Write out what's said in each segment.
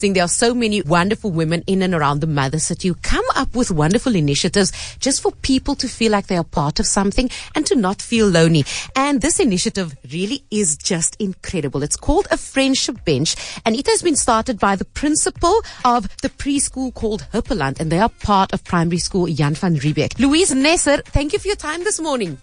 There are so many wonderful women in and around the mother city who come up with wonderful initiatives just for people to feel like they are part of something and to not feel lonely. And this initiative really is just incredible. It's called a friendship bench, and it has been started by the principal of the preschool called Hippoland, and they are part of primary school Jan van Riebeeck. Louise Nesser, thank you for your time this morning.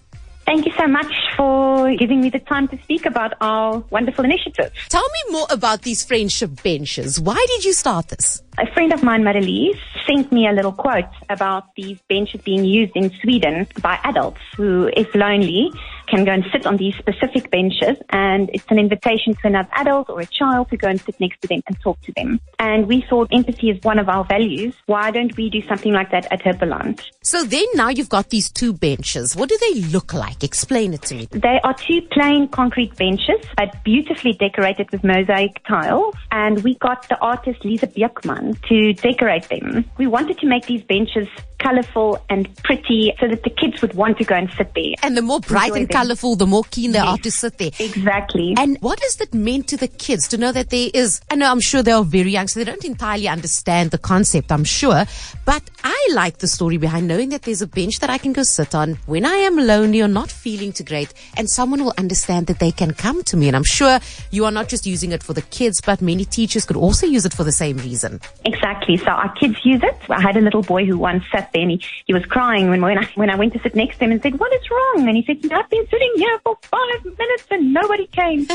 Thank you so much for giving me the time to speak about our wonderful initiative. Tell me more about these friendship benches. Why did you start this? A friend of mine, Marilise, sent me a little quote about these benches being used in Sweden by adults who, if lonely, can go and sit on these specific benches, and it's an invitation to another adult or a child to go and sit next to them and talk to them. And we thought empathy is one of our values. Why don't we do something like that at Hippoland? So then now you've got these two benches. What do they look like? Explain it to me. They are two plain concrete benches, but beautifully decorated with mosaic tiles. And we got the artist Lisa Bjorkman to decorate them. We wanted to make these benches colorful and pretty so that the kids would want to go and sit there. And the more bright and colorful, the more keen they are to sit there. Exactly. And what does that mean to the kids to know that there is, I know I'm sure they are very young, so they don't entirely understand the concept, I'm sure. But I like the story behind knowing that there's a bench that I can go sit on when I am lonely or not feeling too great, and someone will understand that they can come to me. And I'm sure you are not just using it for the kids, but many teachers could also use it for the same reason. Exactly. So our kids use it. I had a little boy who once sat there and he was crying when I went to sit next to him and said, "What is wrong?" And he said, "I've been sitting here for 5 minutes and nobody came."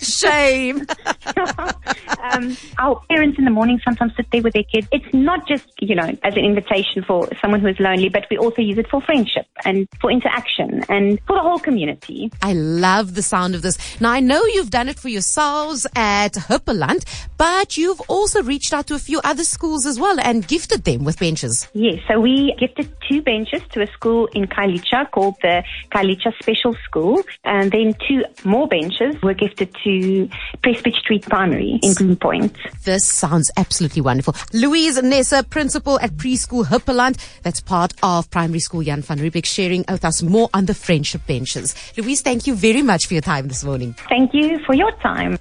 Shame. Our parents in the morning sometimes sit there with their kids. It's not just, as an invitation for someone who is lonely, but we also use it for friendship and for interaction and for the whole community. I love the sound of this. Now, I know you've done it for yourselves at Hippoland, but you've also reached out to a few other schools as well and gifted them with benches. Yes, so we gifted two benches to a school in Khayelitsha called the Khayelitsha Special School, and then two more benches were gifted to Presbyter Street Primary in Greenpoint. This sounds absolutely wonderful. Louise Nesser, principal at preschool Hippoland, that's part of primary school Jan van Riebeeck, sharing with us more on the friendship benches. Louise, thank you very much for your time this morning. Thank you for your time.